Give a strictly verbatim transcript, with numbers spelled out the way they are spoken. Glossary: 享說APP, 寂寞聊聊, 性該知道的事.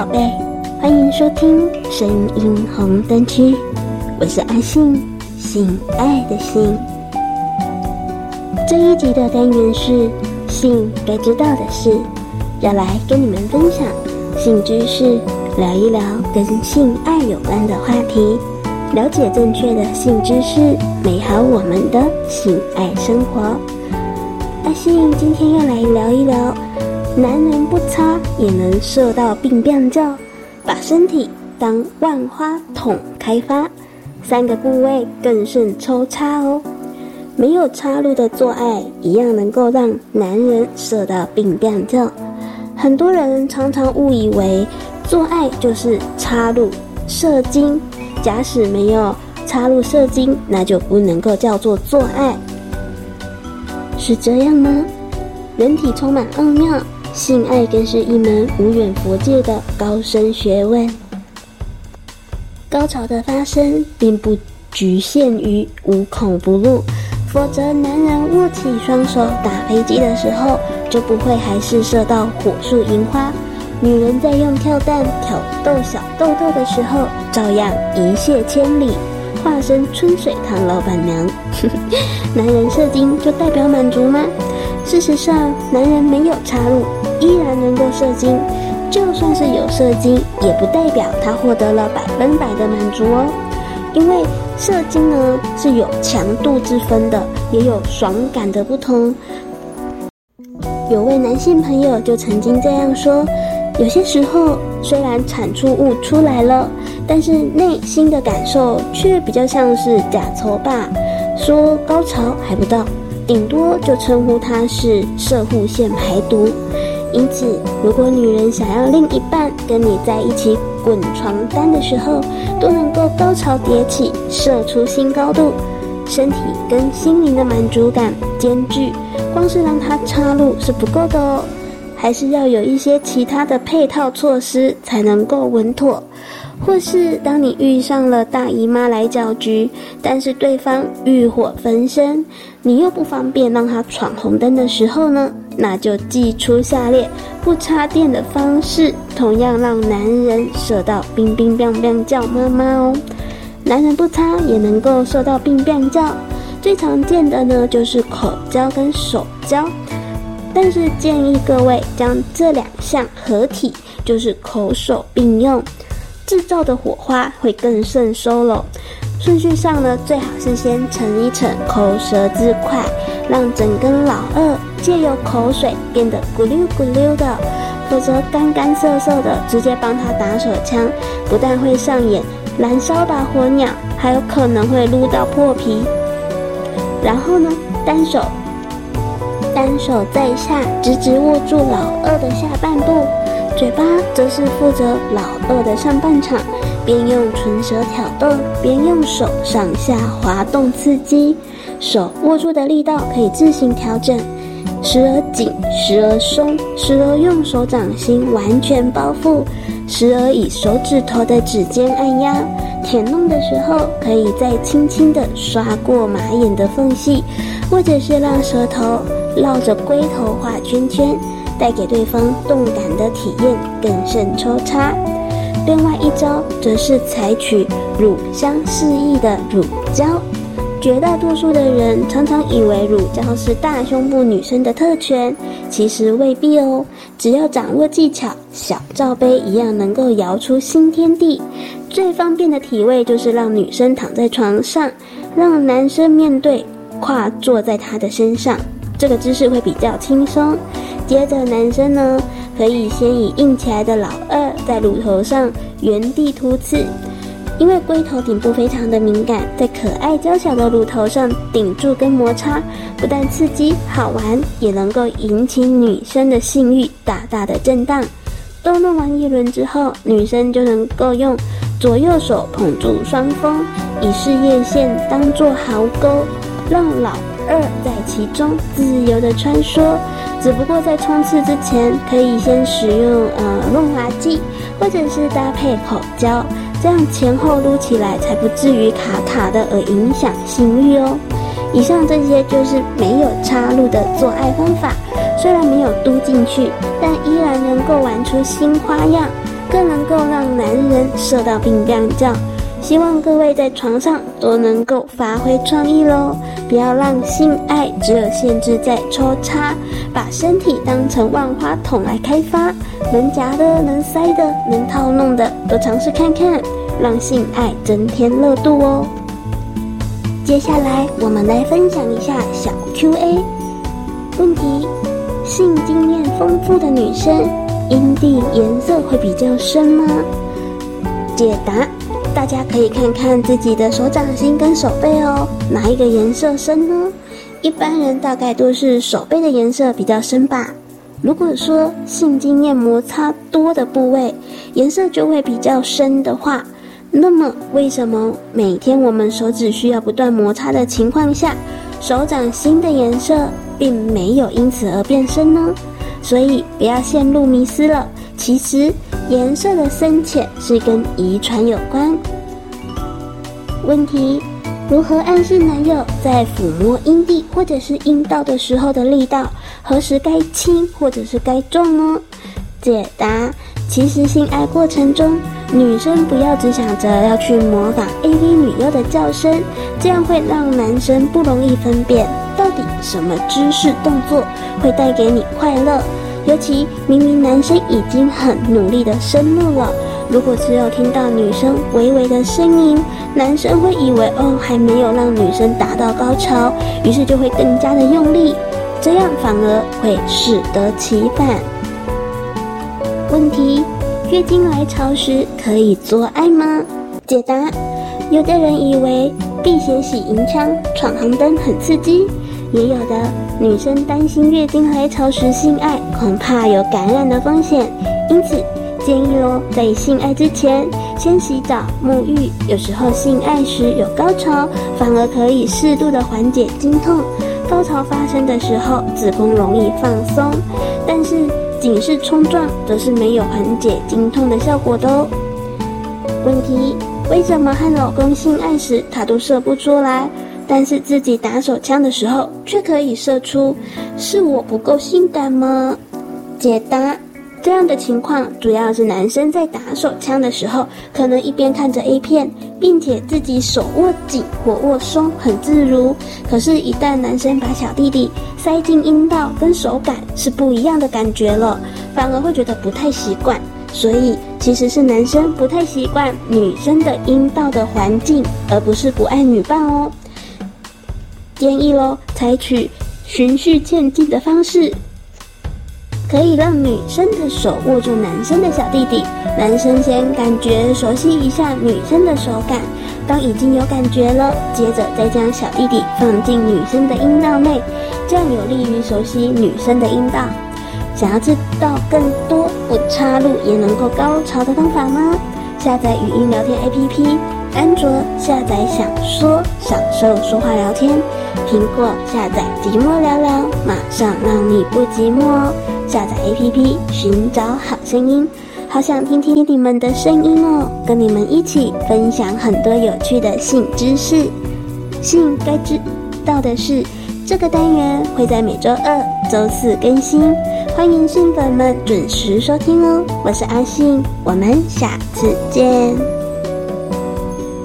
宝贝，欢迎收听声音红灯区，我是阿性，性爱的性。这一集的单元是性该知道的事，要来跟你们分享性知识，聊一聊跟性爱有关的话题，了解正确的性知识，美好我们的性爱生活。阿性今天要来聊一聊，男人不擦也能射到病变叫，把身体当万花筒开发，三个部位更胜抽插哦。没有插入的做爱一样能够让男人射到病变叫。很多人常常误以为做爱就是插入射精，假使没有插入射精，那就不能够叫做做爱，是这样吗？人体充满奥妙，性爱更是一门无远弗届的高深学问。高潮的发生并不局限于无孔不入，否则男人握起双手打飞机的时候，就不会还是射到火树银花。女人在用跳蛋挑逗小豆豆的时候，照样一泻千里，化身春水堂老板娘。男人射精就代表满足吗？事实上，男人没有插入依然能够射精，就算是有射精，也不代表他获得了百分百的满足哦。因为射精呢是有强度之分的，也有爽感的不同。有位男性朋友就曾经这样说，有些时候虽然产出物出来了，但是内心的感受却比较像是假愁吧，说高潮还不到，顶多就称呼它是射护腺排毒。因此，如果女人想要另一半跟你在一起滚床单的时候都能够高潮迭起，射出新高度，身体跟心灵的满足感兼具，光是让它插入是不够的哦，还是要有一些其他的配套措施才能够稳妥。或是当你遇上了大姨妈来搅局，但是对方欲火焚身，你又不方便让她闯红灯的时候呢，那就祭出下列不插电的方式，同样让男人射到冰冰冰冰叫妈妈哦。男人不插也能够射到冰冰叫，最常见的呢就是口交跟手交，但是建议各位将这两项合体，就是口手并用，制造的火花会更胜收拢。顺序上呢，最好是先盛一盛口舌之快，让整根老二借由口水变得咕溜咕溜的，否则干干涩涩的直接帮他打手枪，不但会上演燃烧吧火鸟，还有可能会撸到破皮。然后呢，单手单手在下，直直握住老二的下半部，嘴巴则是负责老二的上半场，边用唇舌挑逗，边用手上下滑动刺激，手握住的力道可以自行调整，时而紧，时而松，时而用手掌心完全包覆，时而以手指头的指尖按压，舔弄的时候可以再轻轻地刷过马眼的缝隙，或者是让舌头绕着龟头画圈圈，带给对方动感的体验，更胜抽插。另外一招则是采取乳香四溢的乳胶，绝大多数的人常常以为乳胶是大胸部女生的特权，其实未必哦，只要掌握技巧，小罩杯一样能够摇出新天地。最方便的体位就是让女生躺在床上，让男生面对跨坐在她的身上，这个姿势会比较轻松。接着男生呢，可以先以硬起来的老二在乳头上原地突刺，因为龟头顶部非常的敏感，在可爱娇小的乳头上顶住跟摩擦，不但刺激好玩，也能够引起女生的性欲大大的震荡。逗弄完一轮之后，女生就能够用左右手捧住双峰，以事业线当作壕沟，让老二在其中自由的穿梭。只不过在冲刺之前，可以先使用呃润滑剂，或者是搭配口交，这样前后撸起来才不至于卡卡的而影响性欲哦。以上这些就是没有插入的做爱方法，虽然没有嘟进去，但依然能够玩出新花样，更能够让男人射到并踉跄。希望各位在床上都能够发挥创意咯，不要让性爱只有限制在抽插，把身体当成万花筒来开发，能夹的、能塞的、能套弄的都尝试看看，让性爱增添热度哦。接下来我们来分享一下小 Q A 问题：性经验丰富的女生阴蒂颜色会比较深吗？解答：大家可以看看自己的手掌心跟手背哦，哪一个颜色深呢？一般人大概都是手背的颜色比较深吧。如果说性经验摩擦多的部位颜色就会比较深的话，那么为什么每天我们手指需要不断摩擦的情况下，手掌心的颜色并没有因此而变深呢？所以不要陷入迷思了，其实颜色的深浅是跟遗传有关。问题：如何暗示男友在抚摸阴蒂或者是阴道的时候的力道何时该轻或者是该重呢？解答：其实性爱过程中，女生不要只想着要去模仿 A V 女优的叫声，这样会让男生不容易分辨到底什么姿势动作会带给你快乐。尤其明明男生已经很努力的深入了，如果只有听到女生微微的呻吟，男生会以为哦还没有让女生达到高潮，于是就会更加的用力，这样反而会适得其反。问题：月经来潮时可以做爱吗？解答：有的人以为避邪喜迎枪、闯红灯很刺激，也有的女生担心月经来潮时性爱恐怕有感染的风险，因此建议哦，在性爱之前先洗澡沐浴，有时候性爱时有高潮反而可以适度的缓解经痛，高潮发生的时候子宫容易放松，但是仅是冲撞则是没有缓解经痛的效果的哦。问题：为什么和老公性爱时他都射不出来，但是自己打手枪的时候却可以射出，是我不够性感吗？解答：这样的情况主要是男生在打手枪的时候，可能一边看着 A 片，并且自己手握紧或握松很自如，可是一旦男生把小弟弟塞进阴道，跟手感是不一样的感觉了，反而会觉得不太习惯。所以其实是男生不太习惯女生的阴道的环境，而不是不爱女伴哦。建议咯，采取循序渐进的方式，可以让女生的手握住男生的小弟弟，男生先感觉熟悉一下女生的手感，当已经有感觉了，接着再将小弟弟放进女生的阴道内，这样有利于熟悉女生的阴道。想要知道更多不插入也能够高潮的方法吗？下载语音聊天 A P P， 安卓下载享说，享受说话聊天；苹果下载寂寞聊聊，马上让你不寂寞哦。下载 A P P 寻找好声音，好想听听你们的声音哦，跟你们一起分享很多有趣的性知识。性该知道的事，这个单元会在每周二、周四更新，欢迎性粉们准时收听哦。我是阿性，我们下次见。